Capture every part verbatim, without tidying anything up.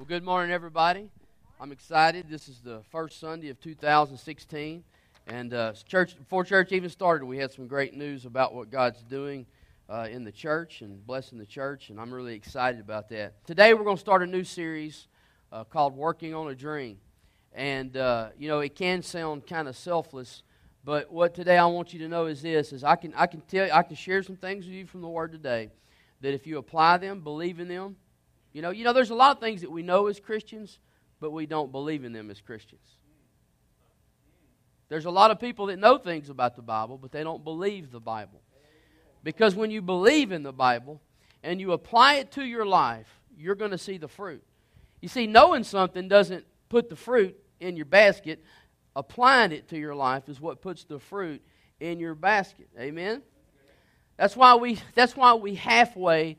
Well, good morning, everybody. I'm excited. This is the first Sunday of two thousand sixteen, and uh, church before church even started, we had some great news about what God's doing uh, in the church and blessing the church, and I'm really excited about that. Today, we're going to start a new series uh, called Working on a Dream, and, uh, you know, it can sound kind of selfless, but what today I want you to know is this, is I can, I can tell you, I can share some things with you from the Word today that if you apply them, believe in them, You know, you know, there's a lot of things that we know as Christians, but we don't believe in them as Christians. There's a lot of people that know things about the Bible, but they don't believe the Bible. Because when you believe in the Bible and you apply it to your life, you're going to see the fruit. You see, knowing something doesn't put the fruit in your basket. Applying it to your life is what puts the fruit in your basket. Amen? That's why we, that's why we halfway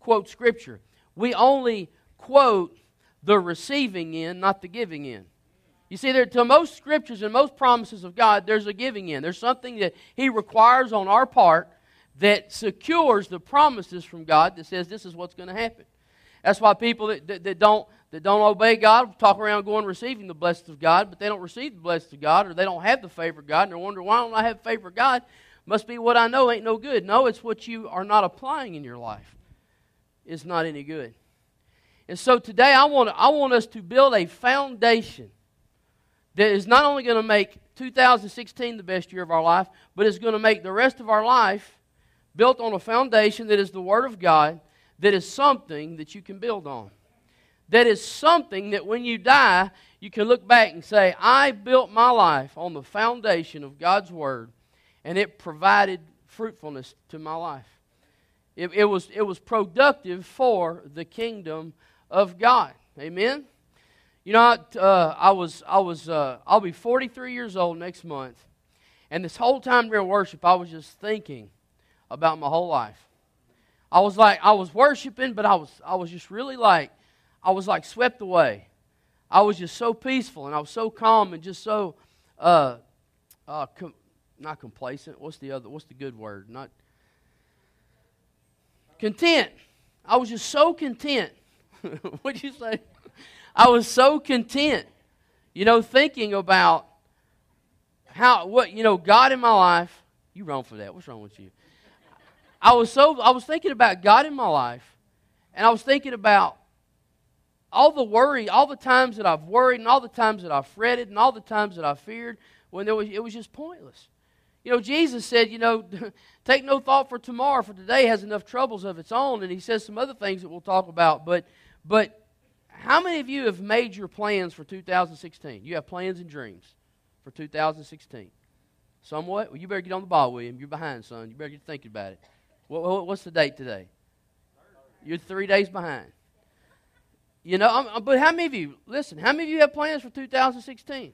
quote Scripture. We only quote the receiving end, not the giving end. You see, there, to most Scriptures and most promises of God, there's a giving end. There's something that He requires on our part that secures the promises from God that says this is what's going to happen. That's why people that, that, that don't that don't obey God talk around going receiving the blessings of God, but they don't receive the blessings of God, or they don't have the favor of God, and they're wondering, why don't I have favor of God? Must be what I know ain't no good. No, it's what you are not applying in your life. Is not any good. And so today I want I want us to build a foundation that is not only going to make two thousand sixteen the best year of our life, but it's going to make the rest of our life built on a foundation that is the Word of God, that is something that you can build on. That is something that when you die, you can look back and say, I built my life on the foundation of God's Word, and it provided fruitfulness to my life. It, it was it was productive for the kingdom of God. Amen. You know, uh, I was I was uh, I'll be forty-three years old next month, and this whole time during worship, I was just thinking about my whole life. I was like I was worshiping, but I was I was just really like I was like swept away. I was just so peaceful, and I was so calm, and just so uh, uh, com- not complacent. What's the other? What's the good word? Not. Content. I was just so content. What'd you say? I was so content, you know, thinking about how, what, you know, God in my life. You wrong for that. What's wrong with you? I was so, I was thinking about God in my life, and I was thinking about all the worry, all the times that I've worried, and all the times that I've fretted, and all the times that I feared, when there was, it was just pointless. You know, Jesus said, you know, take no thought for tomorrow, for today has enough troubles of its own. And He says some other things that we'll talk about. But but how many of you have made your plans for two thousand sixteen? You have plans and dreams for two thousand sixteen. Somewhat? Well, you better get on the ball, William. You're behind, son. You better get thinking about it. What, what's the date today? You're three days behind. You know, I'm, but how many of you, listen, how many of you have plans for two thousand sixteen?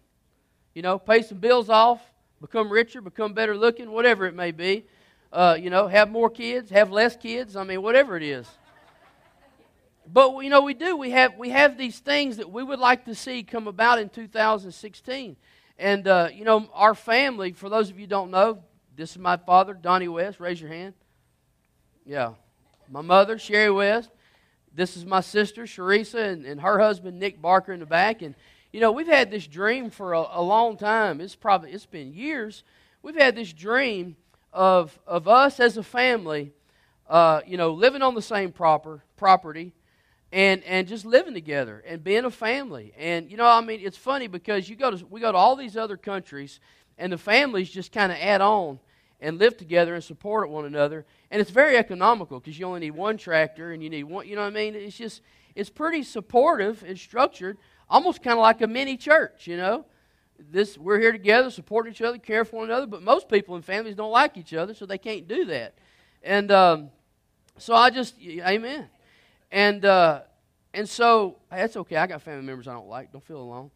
You know, pay some bills off. Become richer, become better looking, whatever it may be. Uh, you know, have more kids, have less kids. I mean, whatever it is. But, you know, we do. We have we have these things that we would like to see come about in two thousand sixteen. And, uh, you know, our family, for those of you who don't know, this is my father, Donnie West. Raise your hand. Yeah. My mother, Sherry West. This is my sister, Charissa, and, and her husband, Nick Barker, in the back. And, you know, we've had this dream for a, a long time. It's probably it's been years. We've had this dream of of us as a family, uh, you know, living on the same proper property, and and just living together and being a family. And you know, I mean, it's funny because you go to we go to all these other countries, and the families just kind of add on and live together and support one another. And it's very economical because you only need one tractor and you need one. You know what I mean? It's just it's pretty supportive and structured. Almost kind of like a mini church, you know. This we're here together, supporting each other, caring for one another. But most people and families don't like each other, so they can't do that. And um, so I just, amen. And uh, and so that's okay. I got family members I don't like. Don't feel alone.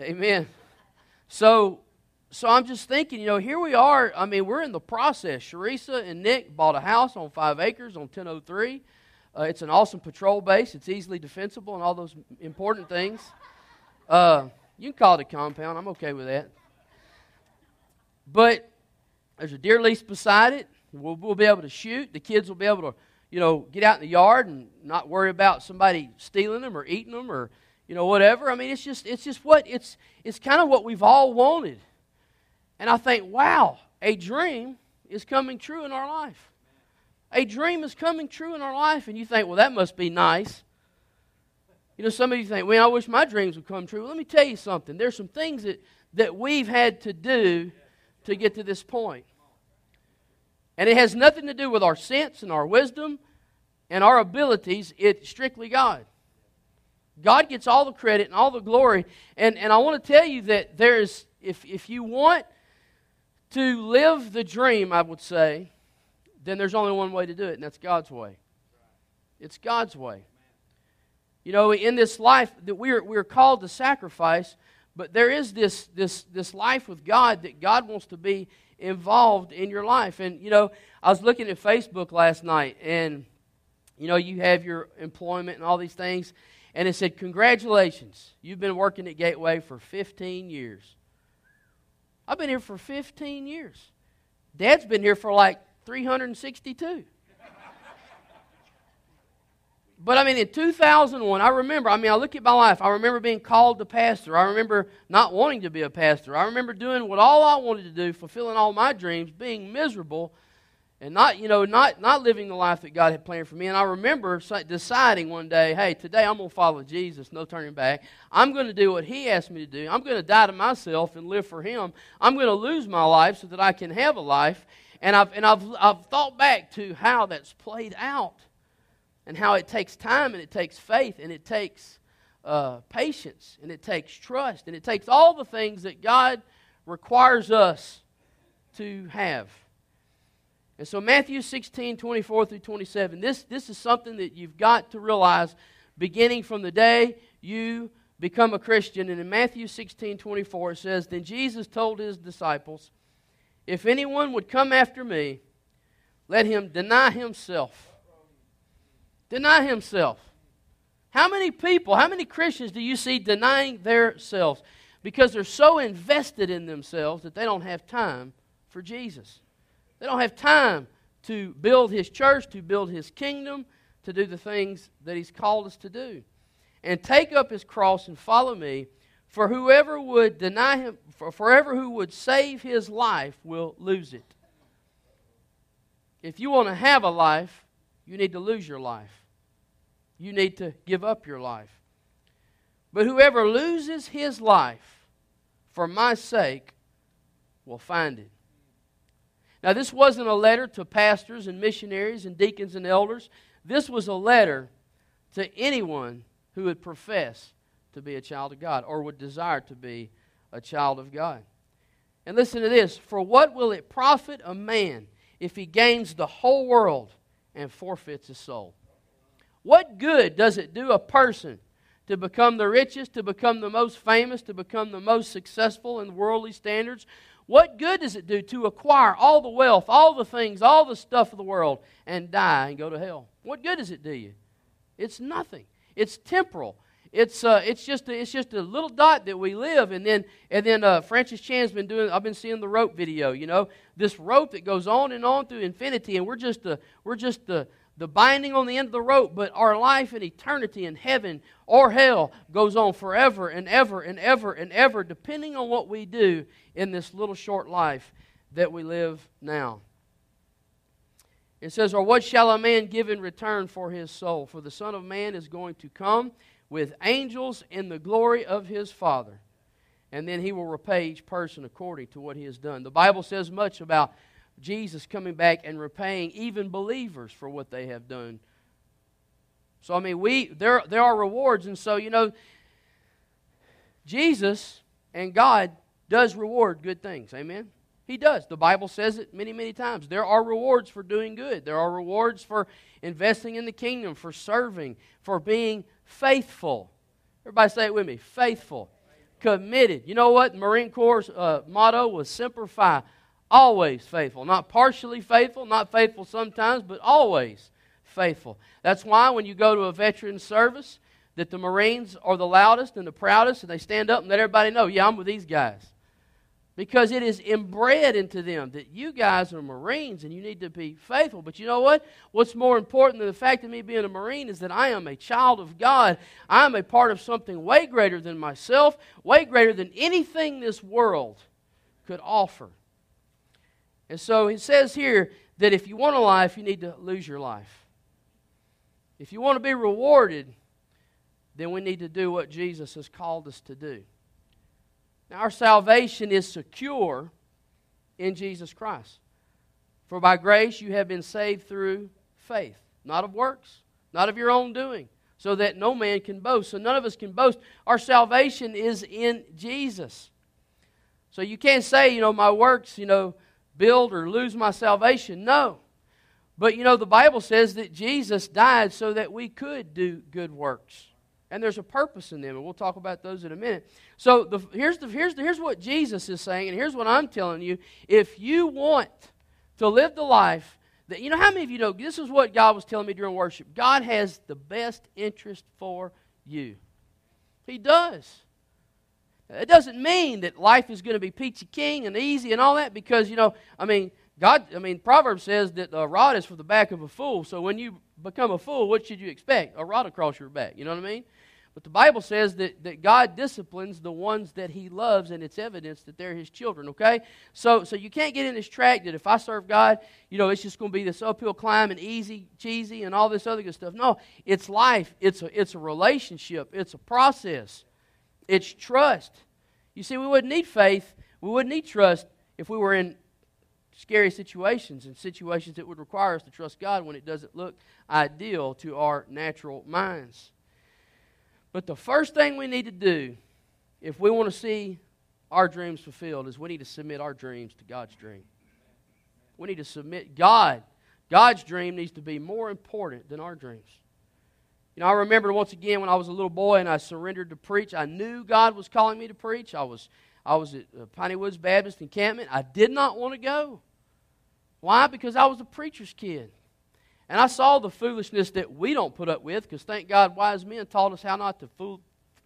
Amen. So so I'm just thinking, you know, here we are. I mean, we're in the process. Charissa and Nick bought a house on five acres on ten oh three. Uh, it's an awesome patrol base. It's easily defensible and all those important things. Uh, you can call it a compound. I'm okay with that. But there's a deer lease beside it. We'll, we'll be able to shoot. The kids will be able to, you know, get out in the yard and not worry about somebody stealing them or eating them or, you know, whatever. I mean, it's just it's just what it's it's kind of what we've all wanted. And I think, wow, a dream is coming true in our life. A dream is coming true in our life. And you think, well, that must be nice. You know, some of you think, well, I wish my dreams would come true. Well, let me tell you something. There's some things that, that we've had to do to get to this point. And it has nothing to do with our sense and our wisdom and our abilities. It's strictly God. God gets all the credit and all the glory. And, and I want to tell you that there is, if, if you want to live the dream, I would say, then there's only one way to do it, and that's God's way. It's God's way. You know, in this life that we are, we are called to sacrifice, but there is this this this life with God that God wants to be involved in your life. And you know, I was looking at Facebook last night, and you know, you have your employment and all these things, and it said, "Congratulations, you've been working at Gateway for fifteen years." I've been here for fifteen years. Dad's been here for like three hundred sixty-two. But I mean, in two thousand one, I remember, I mean, I look at my life. I remember being called to pastor. I remember not wanting to be a pastor. I remember doing what all I wanted to do, fulfilling all my dreams, being miserable, and not, you know, not, not living the life that God had planned for me. And I remember deciding one day, hey, today I'm going to follow Jesus, no turning back. I'm going to do what He asked me to do. I'm going to die to myself and live for Him. I'm going to lose my life so that I can have a life. And I've, and I've, I've thought back to how that's played out. And how it takes time, and it takes faith, and it takes uh, patience, and it takes trust, and it takes all the things that God requires us to have. And so Matthew sixteen, twenty-four through twenty-seven, this, this is something that you've got to realize beginning from the day you become a Christian. And in Matthew sixteen, twenty-four, it says, "Then Jesus told His disciples, 'If anyone would come after me, let him deny himself.'" Deny himself. How many people, how many Christians do you see denying their selves? Because they're so invested in themselves that they don't have time for Jesus. They don't have time to build His church, to build His kingdom, to do the things that He's called us to do. "And take up his cross and follow me, for whoever would deny him, for forever who would save his life will lose it." If you want to have a life, you need to lose your life. You need to give up your life. "But whoever loses his life for my sake will find it." Now, this wasn't a letter to pastors and missionaries and deacons and elders. This was a letter to anyone who would profess to be a child of God or would desire to be a child of God. And listen to this. "For what will it profit a man if he gains the whole world and forfeits his soul?" What good does it do a person to become the richest, to become the most famous, to become the most successful in worldly standards? What good does it do to acquire all the wealth, all the things, all the stuff of the world and die and go to hell? What good does it do you? It's nothing. It's temporal. It's uh, it's just a, it's just a little dot that we live, and then and then uh, Francis Chan's been doing. I've been seeing the rope video. You know, this rope that goes on and on through infinity, and we're just the we're just the the binding on the end of the rope. But our life in eternity in heaven or hell goes on forever and ever and ever and ever, depending on what we do in this little short life that we live now. It says, "Or what shall a man give in return for his soul? For the Son of Man is going to come with angels in the glory of His Father. And then He will repay each person according to what he has done." The Bible says much about Jesus coming back and repaying even believers for what they have done. So, I mean, we there there are rewards. And so, you know, Jesus and God does reward good things. Amen? He does. The Bible says it many, many times. There are rewards for doing good. There are rewards for investing in the kingdom, for serving, for being faithful. Everybody say it with me. Faithful. Committed. You know what? The Marine Corps' uh, motto was Semper Fi. Always faithful. Not partially faithful, not faithful sometimes, but always faithful. That's why when you go to a veteran's service, that the Marines are the loudest and the proudest, and they stand up and let everybody know, yeah, I'm with these guys. because it is inbred into them that you guys are Marines and you need to be faithful. But you know what? What's more important than the fact of me being a Marine is that I am a child of God. I am a part of something way greater than myself, way greater than anything this world could offer. And so it says here that if you want a life, you need to lose your life. If you want to be rewarded, then we need to do what Jesus has called us to do. Now, our salvation is secure in Jesus Christ. For by grace you have been saved through faith, not of works, not of your own doing, so that no man can boast. So none of us can boast. Our salvation is in Jesus. So you can't say, you know, my works, you know, build or lose my salvation. No. But, you know, the Bible says that Jesus died so that we could do good works. And there's a purpose in them, and we'll talk about those in a minute. So the, here's, the, here's, the, here's what Jesus is saying, and here's what I'm telling you. If you want to live the life that, you know, how many of you know, this is what God was telling me during worship. God has the best interest for you. He does. It doesn't mean that life is going to be peachy keen and easy and all that, because, you know, I mean, God, I mean, Proverbs says that a rod is for the back of a fool. So when you become a fool, what should you expect? A rod across your back. You know what I mean? But the Bible says that, that God disciplines the ones that He loves, and it's evidence that they're His children, okay? So so you can't get in this track that if I serve God, you know, it's just going to be this uphill climb and easy, cheesy, and all this other good stuff. No, it's life. It's a, it's a relationship. It's a process. It's trust. You see, we wouldn't need faith. We wouldn't need trust if we were in scary situations and situations that would require us to trust God when it doesn't look ideal to our natural minds. But the first thing we need to do if we want to see our dreams fulfilled is we need to submit our dreams to God's dream. We need to submit God. God's dream needs to be more important than our dreams. You know, I remember once again when I was a little boy and I surrendered to preach. I knew God was calling me to preach. I was I was at Piney Woods Baptist Encampment. I did not want to go. Why? Because I was a preacher's kid. And I saw the foolishness that we don't put up with, because thank God wise men taught us how not to fool,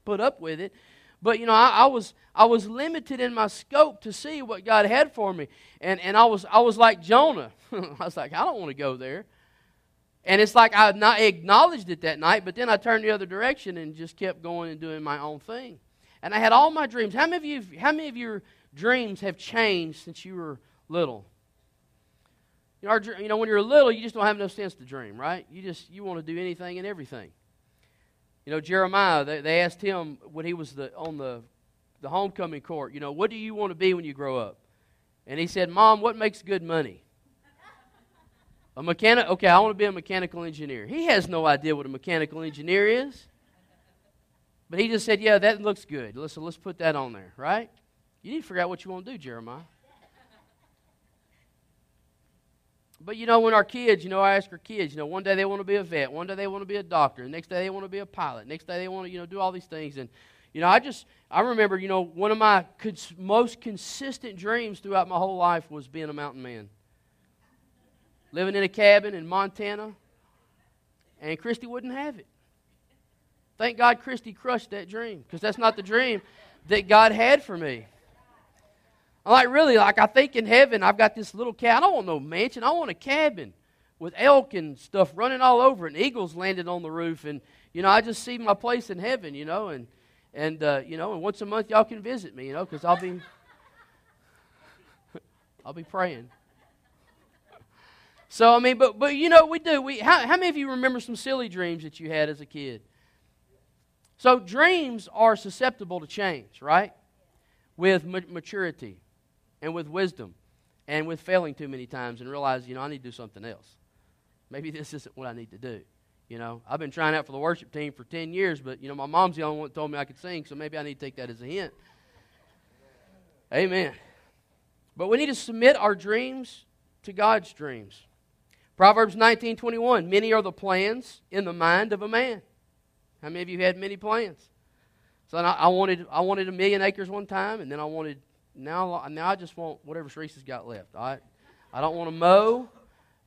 put up with it. But, you know, I, I was I was limited in my scope to see what God had for me. And and I was I was like Jonah. I was like, I don't want to go there. And it's like I not acknowledged it that night, but then I turned the other direction and just kept going and doing my own thing. And I had all my dreams. How many of you? How many of your dreams have changed since you were little? You know, our, you know, when you're little, you just don't have enough sense to dream, right? You just you want to do anything and everything. You know, Jeremiah. They, they asked him when he was the, on the the homecoming court. You know, what do you want to be when you grow up? And he said, Mom, what makes good money? A mechanic, okay, I want to be a mechanical engineer. He has no idea what a mechanical engineer is. But he just said, yeah, that looks good. Listen, let's put that on there, right? You need to figure out what you want to do, Jeremiah. But, you know, when our kids, you know, I ask our kids, you know, one day they want to be a vet. One day they want to be a doctor. The next day they want to be a pilot. Next day they want to, you know, do all these things. And, you know, I just, I remember, you know, one of my cons- most consistent dreams throughout my whole life was being a mountain man. Living in a cabin in Montana, and Christy wouldn't have it. Thank God Christy crushed that dream, because that's not the dream that God had for me. I'm like, really, like I think in heaven I've got this little cabin. I don't want no mansion. I want a cabin with elk and stuff running all over, and eagles landed on the roof, and, you know, I just see my place in heaven, you know, and, and uh, you know, and once a month y'all can visit me, you know, because I'll be, I'll be praying. So, I mean, but, but you know, we do. We how, how many of you remember some silly dreams that you had as a kid? So, dreams are susceptible to change, right? With ma- maturity and with wisdom and with failing too many times and realize, you know, I need to do something else. Maybe this isn't what I need to do, you know. I've been trying out for the worship team for ten years, but, you know, my mom's the only one that told me I could sing, so maybe I need to take that as a hint. Amen. But we need to submit our dreams to God's dreams. Proverbs nineteen twenty-one, many are the plans in the mind of a man. How many of you had many plans? So I, I wanted I wanted a million acres one time, and then I wanted, now, now I just want whatever Charissa's got left. I, I don't want to mow.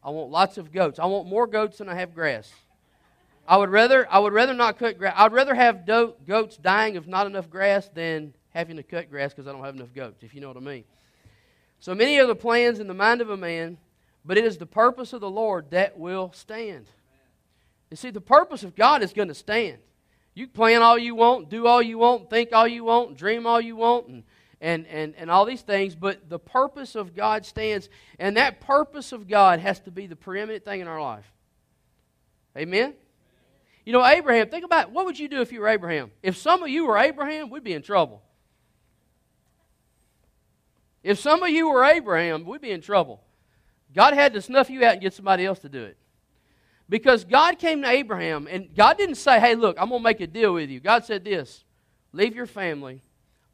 I want lots of goats. I want more goats than I have grass. I would rather I would rather not cut grass. I'd rather have do- goats dying of not enough grass than having to cut grass because I don't have enough goats, if you know what I mean. So many are the plans in the mind of a man, but it is the purpose of the Lord that will stand. You see, the purpose of God is going to stand. You plan all you want, do all you want, think all you want, dream all you want, and and and, and all these things, but the purpose of God stands, and that purpose of God has to be the preeminent thing in our life. Amen? You know, Abraham, think about it. What would you do if you were Abraham? If some of you were Abraham, we'd be in trouble. If some of you were Abraham, we'd be in trouble. God had to snuff you out and get somebody else to do it. Because God came to Abraham, and God didn't say, hey, look, I'm going to make a deal with you. God said this, leave your family,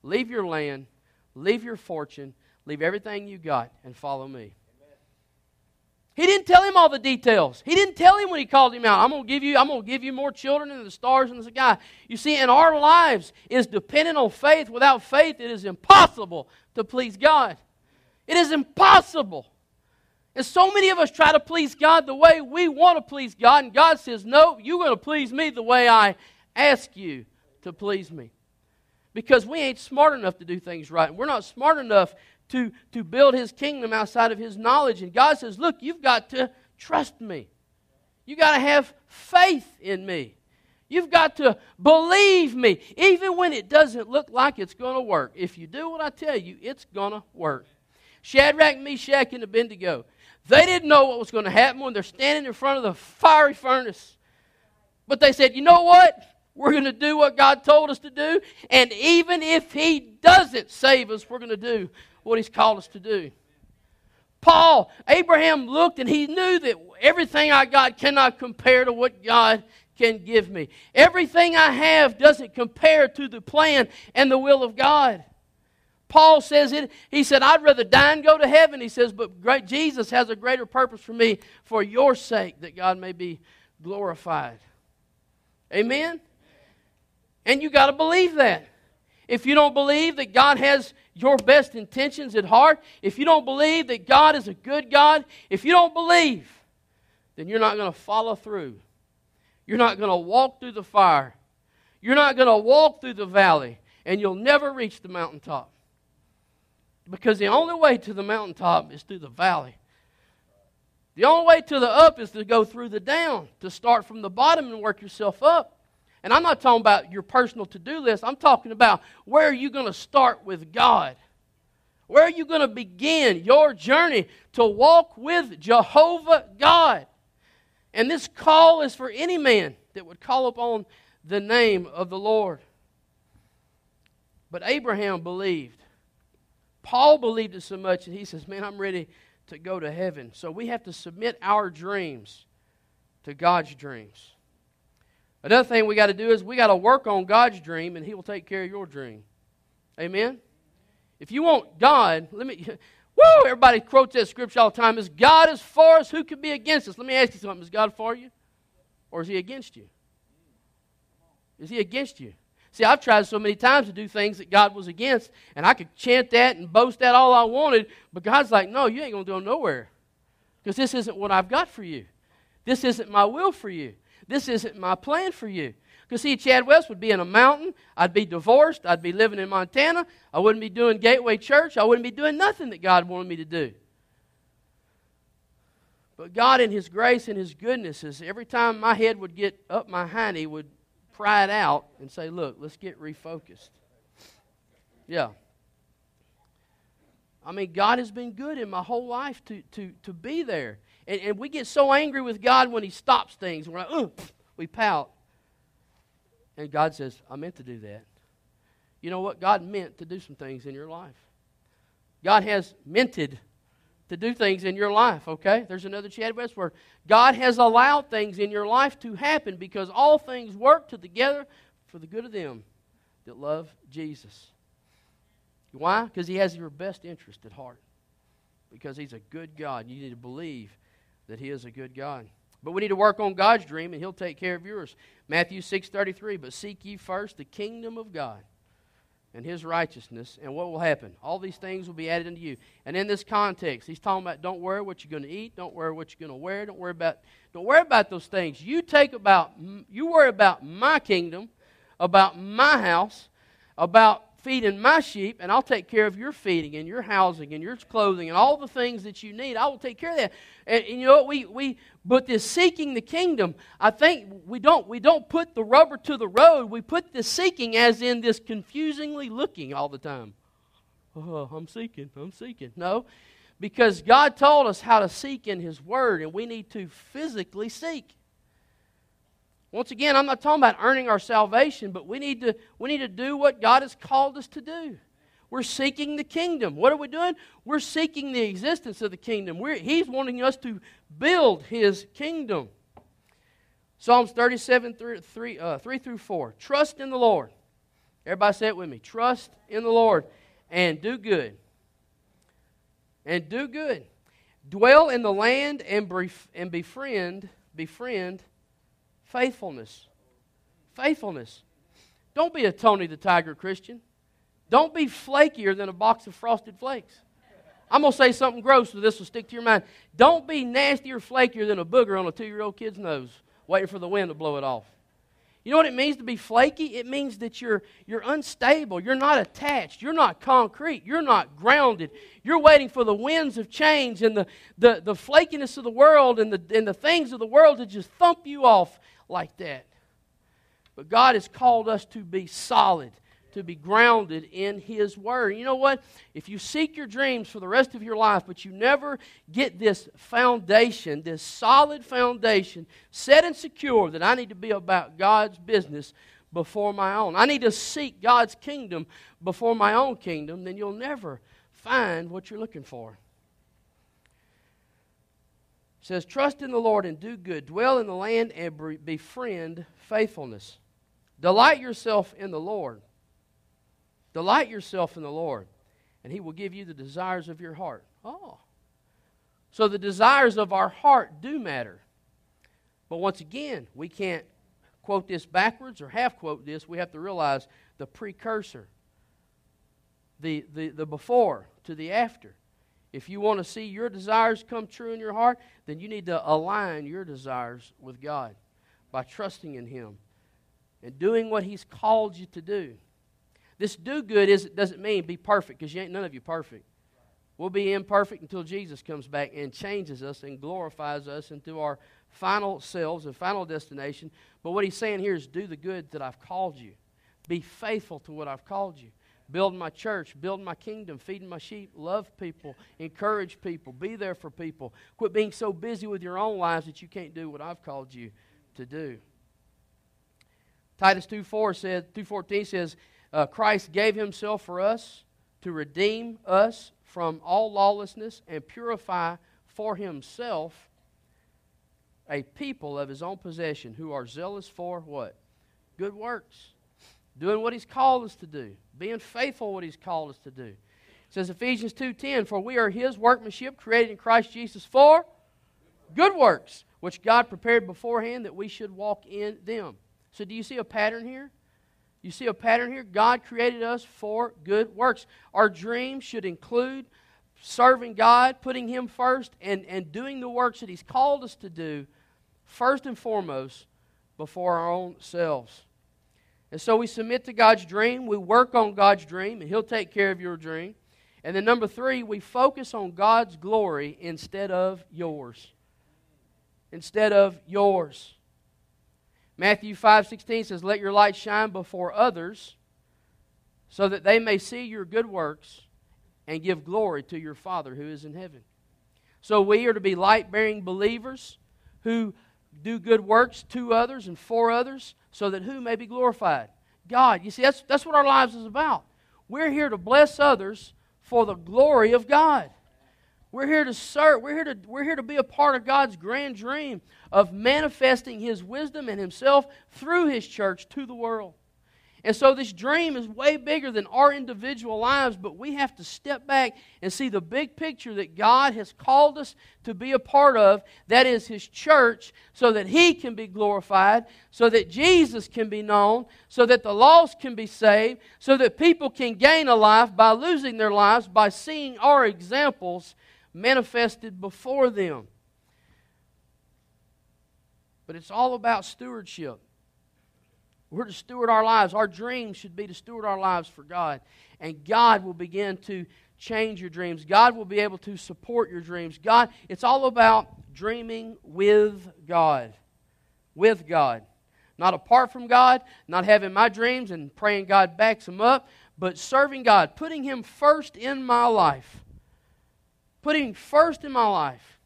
leave your land, leave your fortune, leave everything you got, and follow me. Amen. He didn't tell him all the details. He didn't tell him when he called him out, I'm going to give you, I'm going to give you more children than the stars in the sky. You see, in our lives is dependent on faith. Without faith, it is impossible to please God. It is impossible. And so many of us try to please God the way we want to please God. And God says, no, you're going to please me the way I ask you to please me. Because we ain't smart enough to do things right. We're not smart enough to, to build His kingdom outside of His knowledge. And God says, look, you've got to trust me. You've got to have faith in me. You've got to believe me, even when it doesn't look like it's going to work. If you do what I tell you, it's going to work. Shadrach, Meshach, and Abednego. They didn't know what was going to happen when they're standing in front of the fiery furnace. But they said, you know what? We're going to do what God told us to do. And even if He doesn't save us, we're going to do what He's called us to do. Paul, Abraham looked and he knew that everything I got cannot compare to what God can give me. Everything I have doesn't compare to the plan and the will of God. Paul says it. He said, I'd rather die and go to heaven. He says, but great Jesus has a greater purpose for me for your sake, that God may be glorified. Amen? And you got to believe that. If you don't believe that God has your best intentions at heart, if you don't believe that God is a good God, if you don't believe, then you're not going to follow through. You're not going to walk through the fire. You're not going to walk through the valley, and you'll never reach the mountaintop. Because the only way to the mountaintop is through the valley. The only way to the up is to go through the down, to start from the bottom and work yourself up. And I'm not talking about your personal to-do list. I'm talking about where are you going to start with God? Where are you going to begin your journey to walk with Jehovah God? And this call is for any man that would call upon the name of the Lord. But Abraham believed. Paul believed it so much that he says, man, I'm ready to go to heaven. So we have to submit our dreams to God's dreams. Another thing we got to do is we got to work on God's dream, and He will take care of your dream. Amen? If you want God, let me, woo, everybody quotes that scripture all the time. Is God is for us? Who could be against us? Let me ask you something. Is God for you? Or is He against you? Is He against you? See, I've tried so many times to do things that God was against, and I could chant that and boast that all I wanted, but God's like, no, you ain't going to go nowhere, because this isn't what I've got for you. This isn't my will for you. This isn't my plan for you. Because, see, Chad West would be in a mountain. I'd be divorced. I'd be living in Montana. I wouldn't be doing Gateway Church. I wouldn't be doing nothing that God wanted me to do. But God, in His grace and His goodness, is every time my head would get up my hiney, would pry it out and say, look, let's get refocused. Yeah. I mean, God has been good in my whole life to to to be there. And, and we get so angry with God when He stops things. We're like, oh, we pout. And God says, I meant to do that. You know what? God meant to do some things in your life. God has minted to do things in your life, okay? There's another Chad West word. God has allowed things in your life to happen, because all things work together for the good of them that love Jesus. Why? Because He has your best interest at heart. Because He's a good God. You need to believe that He is a good God. But we need to work on God's dream, and He'll take care of yours. Matthew six thirty-three, but seek ye first the kingdom of God and His righteousness, and what will happen? All these things will be added unto you. And in this context, He's talking about don't worry what you're going to eat, don't worry what you're going to wear, don't worry about don't worry about those things. You take about you worry about my kingdom, about my house, about feeding my sheep, and I'll take care of your feeding and your housing and your clothing and all the things that you need. I will take care of that. And, and you know what? We, we, but this seeking the kingdom, I think we don't, we don't put the rubber to the road. We put this seeking as in this confusingly looking all the time. Oh, I'm seeking, I'm seeking. No, because God told us how to seek in His Word, and we need to physically seek. Once again, I'm not talking about earning our salvation, but we need to, we need to do what God has called us to do. We're seeking the kingdom. What are we doing? We're seeking the existence of the kingdom. We're, he's wanting us to build His kingdom. Psalms thirty-seven, three through four. Trust in the Lord. Everybody say it with me. Trust in the Lord and do good. And do good. Dwell in the land and bef- and befriend, befriend faithfulness. Faithfulness. Don't be a Tony the Tiger Christian. Don't be flakier than a box of Frosted Flakes. I'm going to say something gross, so this will stick to your mind. Don't be nastier, flakier than a booger on a two-year-old kid's nose, waiting for the wind to blow it off. You know what it means to be flaky? It means that you're, you're unstable. You're not attached. You're not concrete. You're not grounded. You're waiting for the winds of change and the, the, the flakiness of the world and the, and the things of the world to just thump you off like that. But God has called us to be solid, to be grounded in His Word. You know what? If you seek your dreams for the rest of your life, but you never get this foundation, this solid foundation, set and secure that I need to be about God's business before my own. I need to seek God's kingdom before my own kingdom, then you'll never find what you're looking for. It says, trust in the Lord and do good. Dwell in the land and befriend faithfulness. Delight yourself in the Lord. Delight yourself in the Lord, and He will give you the desires of your heart. Oh. So the desires of our heart do matter. But once again, we can't quote this backwards or half-quote this. We have to realize the precursor, the, the, the before to the after. If you want to see your desires come true in your heart, then you need to align your desires with God by trusting in Him and doing what He's called you to do. This do good is, doesn't mean be perfect, because you ain't none of you perfect. We'll be imperfect until Jesus comes back and changes us and glorifies us into our final selves and final destination. But what He's saying here is do the good that I've called you. Be faithful to what I've called you. Build my church, build my kingdom, feeding my sheep, love people, encourage people, be there for people. Quit being so busy with your own lives that you can't do what I've called you to do. Titus two four says, two fourteen says, Uh, Christ gave Himself for us to redeem us from all lawlessness and purify for Himself a people of His own possession who are zealous for what? Good works. Doing what He's called us to do. Being faithful what He's called us to do. It says Ephesians two ten, for we are His workmanship created in Christ Jesus for good works, which God prepared beforehand that we should walk in them. So do you see a pattern here? You see a pattern here? God created us for good works. Our dreams should include serving God, putting Him first, and, and doing the works that He's called us to do, first and foremost, before our own selves. And so we submit to God's dream, we work on God's dream, and He'll take care of your dream. And then number three, we focus on God's glory instead of yours. Instead of yours. Matthew five sixteen says, let your light shine before others so that they may see your good works and give glory to your Father who is in heaven. So we are to be light-bearing believers who do good works to others and for others so that who may be glorified? God. You see, that's, that's what our lives is about. We're here to bless others for the glory of God. We're here to serve. We're here to, we're here to be a part of God's grand dream of manifesting His wisdom and Himself through His church to the world. And so this dream is way bigger than our individual lives, but we have to step back and see the big picture that God has called us to be a part of, that is His church, so that He can be glorified, so that Jesus can be known, so that the lost can be saved, so that people can gain a life by losing their lives, by seeing our examples manifested before them. But it's all about stewardship. We're to steward our lives. Our dreams should be to steward our lives for God. And God will begin to change your dreams. God will be able to support your dreams. God, it's all about dreaming with God. With God. Not apart from God, not having my dreams and praying God backs them up, but serving God, putting Him first in my life. Putting Him first in my life.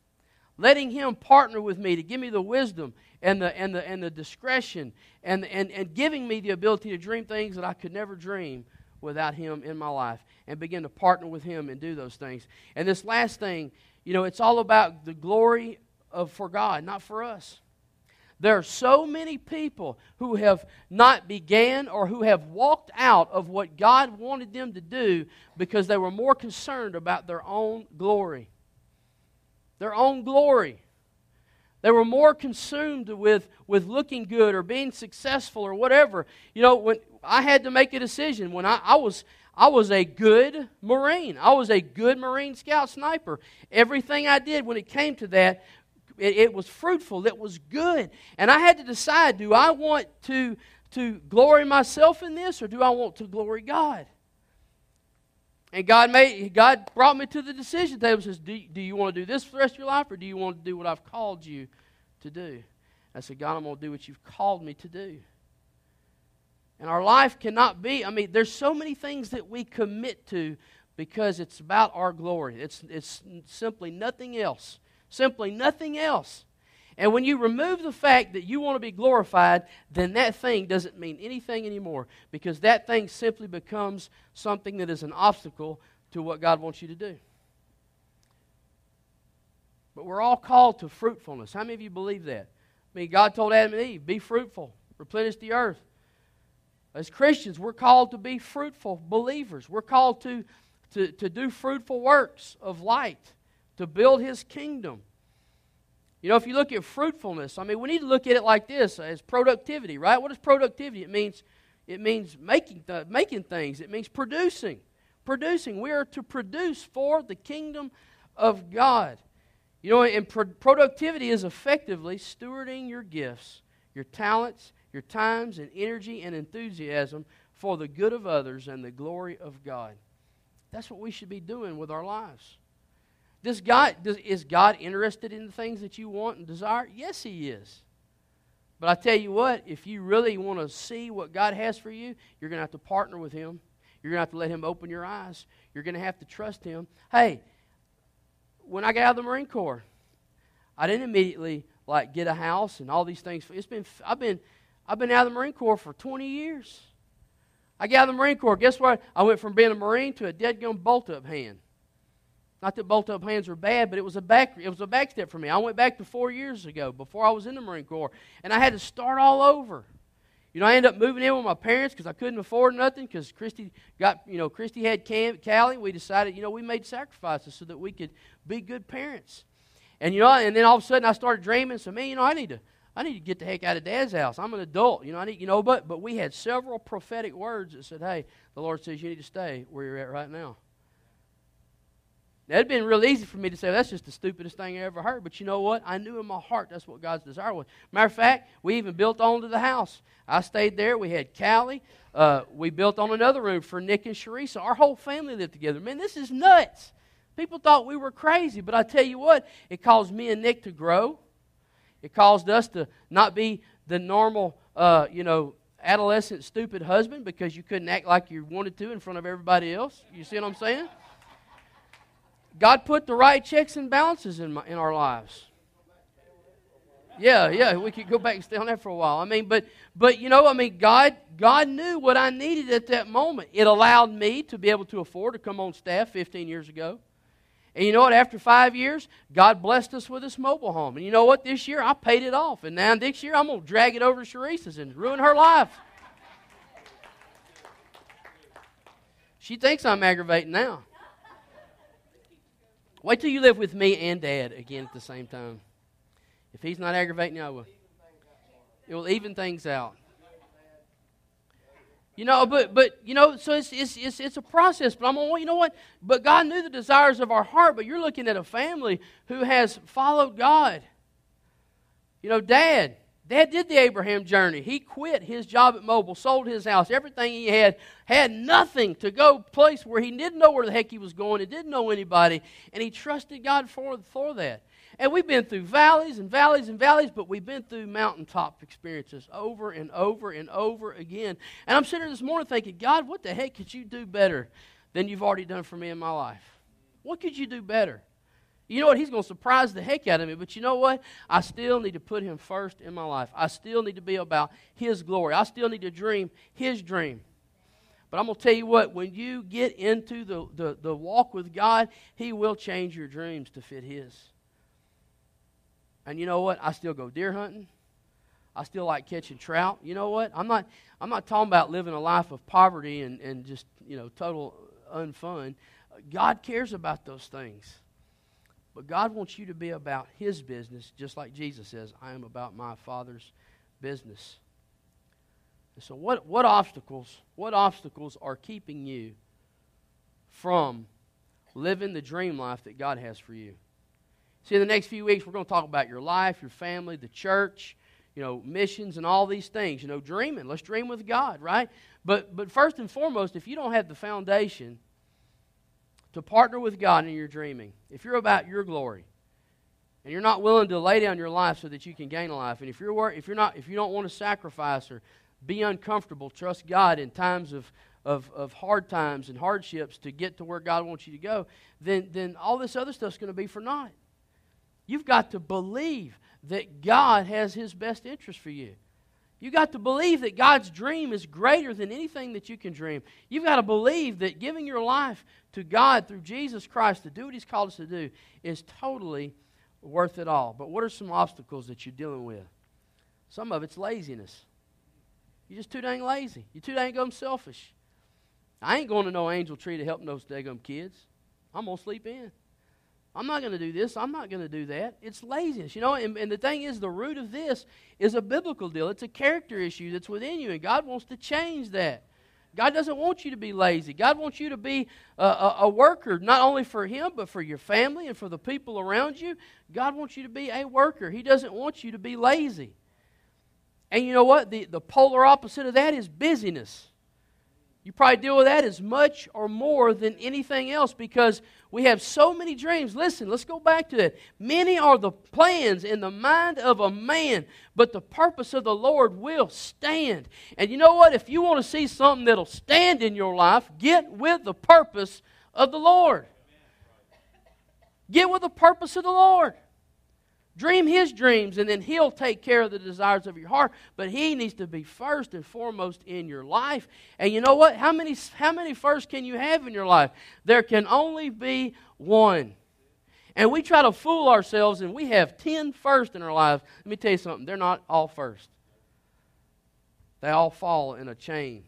Letting Him partner with me to give me the wisdom and the and the and the discretion and and and giving me the ability to dream things that I could never dream without Him in my life, and begin to partner with Him and do those things. And this last thing, you know, it's all about the glory of for God, not for us. There are so many people who have not began or who have walked out of what God wanted them to do because they were more concerned about their own glory. Their own glory. They were more consumed with, with looking good or being successful or whatever. You know, when I had to make a decision, when I, I was I was a good Marine. I was a good Marine Scout sniper. Everything I did when it came to that, it, it was fruitful. It was good. And I had to decide, do I want to, to glory myself in this, or do I want to glory God? And God made God brought me to the decision table and says, do, do you want to do this for the rest of your life, or do you want to do what I've called you to do? And I said, God, I'm going to do what you've called me to do. And our life cannot be, I mean, there's so many things that we commit to because it's about our glory. It's, it's simply nothing else. Simply nothing else. And when you remove the fact that you want to be glorified, then that thing doesn't mean anything anymore, because that thing simply becomes something that is an obstacle to what God wants you to do. But we're all called to fruitfulness. How many of you believe that? I mean, God told Adam and Eve, be fruitful, replenish the earth. As Christians, we're called to be fruitful believers. We're called to, to, to do fruitful works of light, to build His kingdom. You know, if you look at fruitfulness, I mean, we need to look at it like this, as productivity, right? What is productivity? It means it means making th- making things. It means producing. Producing. We are to produce for the kingdom of God. You know, and pro- productivity is effectively stewarding your gifts, your talents, your times, and energy and enthusiasm for the good of others and the glory of God. That's what we should be doing with our lives. Does God, does, is God interested in the things that you want and desire? Yes, He is. But I tell you what, if you really want to see what God has for you, you're going to have to partner with Him. You're going to have to let Him open your eyes. You're going to have to trust Him. Hey, when I got out of the Marine Corps, I didn't immediately like get a house and all these things. It's been I've been I've been out of the Marine Corps for twenty years. I got out of the Marine Corps. Guess what? I went from being a Marine to a deadgum bolt-up hand. Not that bolt-up hands were bad, but it was a back it was a backstep for me. I went back to four years ago, before I was in the Marine Corps, and I had to start all over. You know, I ended up moving in with my parents because I couldn't afford nothing. Because Christy got, you know, Christy had Cam, Callie. We decided, you know, we made sacrifices so that we could be good parents. And you know, and then all of a sudden I started dreaming. So, man, you know, I need to I need to get the heck out of Dad's house. I'm an adult. You know, I need you know, but but we had several prophetic words that said, hey, the Lord says you need to stay where you're at right now. That had been real easy for me to say, well, that's just the stupidest thing I ever heard. But you know what? I knew in my heart that's what God's desire was. Matter of fact, we even built onto the house. I stayed there. We had Callie. Uh, we built on another room for Nick and Charissa. Our whole family lived together. Man, this is nuts. People thought we were crazy. But I tell you what, it caused me and Nick to grow. It caused us to not be the normal, uh, you know, adolescent stupid husband, because you couldn't act like you wanted to in front of everybody else. You see what I'm saying? God put the right checks and balances in my, in our lives. Yeah, yeah, we could go back and stay on that for a while. I mean, but but you know, I mean, God God knew what I needed at that moment. It allowed me to be able to afford to come on staff fifteen years ago. And you know what? After five years, God blessed us with this mobile home. And you know what? This year I paid it off, and now next year I'm gonna drag it over to Charissa's and ruin her life. She thinks I'm aggravating now. Wait till you live with me and Dad again at the same time. If he's not aggravating you, I will. It will even things out. You know, but but you know, so it's it's it's, it's a process. But I'm on. You know what? But God knew the desires of our heart. But you're looking at a family who has followed God. You know, Dad. Dad did the Abraham journey. He quit his job at Mobile, sold his house, everything he had, had nothing to go place where he didn't know where the heck he was going. He didn't know anybody, and he trusted God for, for that. And we've been through valleys and valleys and valleys, but we've been through mountaintop experiences over and over and over again. And I'm sitting here this morning thinking, God, what the heck could you do better than you've already done for me in my life? What could you do better? You know what? He's going to surprise the heck out of me. But you know what? I still need to put him first in my life. I still need to be about his glory. I still need to dream his dream. But I'm going to tell you what. When you get into the, the, the walk with God, he will change your dreams to fit his. And you know what? I still go deer hunting. I still like catching trout. You know what? I'm not, I'm not talking about living a life of poverty and, and just, you know, total unfun. God cares about those things. But God wants you to be about his business, just like Jesus says, I am about my Father's business. And so what, what obstacles, what obstacles are keeping you from living the dream life that God has for you? See, in the next few weeks, we're going to talk about your life, your family, the church, you know, missions and all these things. You know, dreaming. Let's dream with God, right? But, but first and foremost, if you don't have the foundation to partner with God in your dreaming, if you're about your glory, and you're not willing to lay down your life so that you can gain a life, and if you're wor- if you're not if you don't want to sacrifice or be uncomfortable, trust God in times of, of of hard times and hardships to get to where God wants you to go, then then all this other stuff's going to be for naught. You've got to believe that God has his best interest for you. You've got to believe that God's dream is greater than anything that you can dream. You've got to believe that giving your life to God through Jesus Christ to do what he's called us to do is totally worth it all. But what are some obstacles that you're dealing with? Some of it's laziness. You're just too dang lazy. You're too dang gum selfish. I ain't going to no angel tree to help those daggum kids. I'm going to sleep in. I'm not going to do this. I'm not going to do that. It's laziness. You know, and, and the thing is, the root of this is a biblical deal. It's a character issue that's within you, and God wants to change that. God doesn't want you to be lazy. God wants you to be a, a, a worker, not only for him, but for your family and for the people around you. God wants you to be a worker. He doesn't want you to be lazy. And you know what? The, the polar opposite of that is busyness. You probably deal with that as much or more than anything else because we have so many dreams. Listen, let's go back to that. Many are the plans in the mind of a man, but the purpose of the Lord will stand. And you know what? If you want to see something that'll stand in your life, get with the purpose of the Lord. Get with the purpose of the Lord. Dream his dreams, and then he'll take care of the desires of your heart. But he needs to be first and foremost in your life. And you know what? How many, how many first can you have in your life? There can only be one. And we try to fool ourselves, and we have ten first in our lives. Let me tell you something. They're not all first. They all fall in a chain.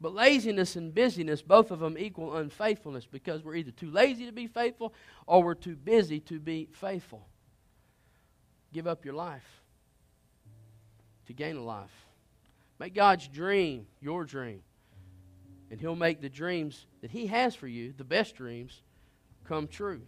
But laziness and busyness, both of them equal unfaithfulness because we're either too lazy to be faithful or we're too busy to be faithful. Give up your life to gain a life. Make God's dream your dream. And he'll make the dreams that he has for you, the best dreams, come true.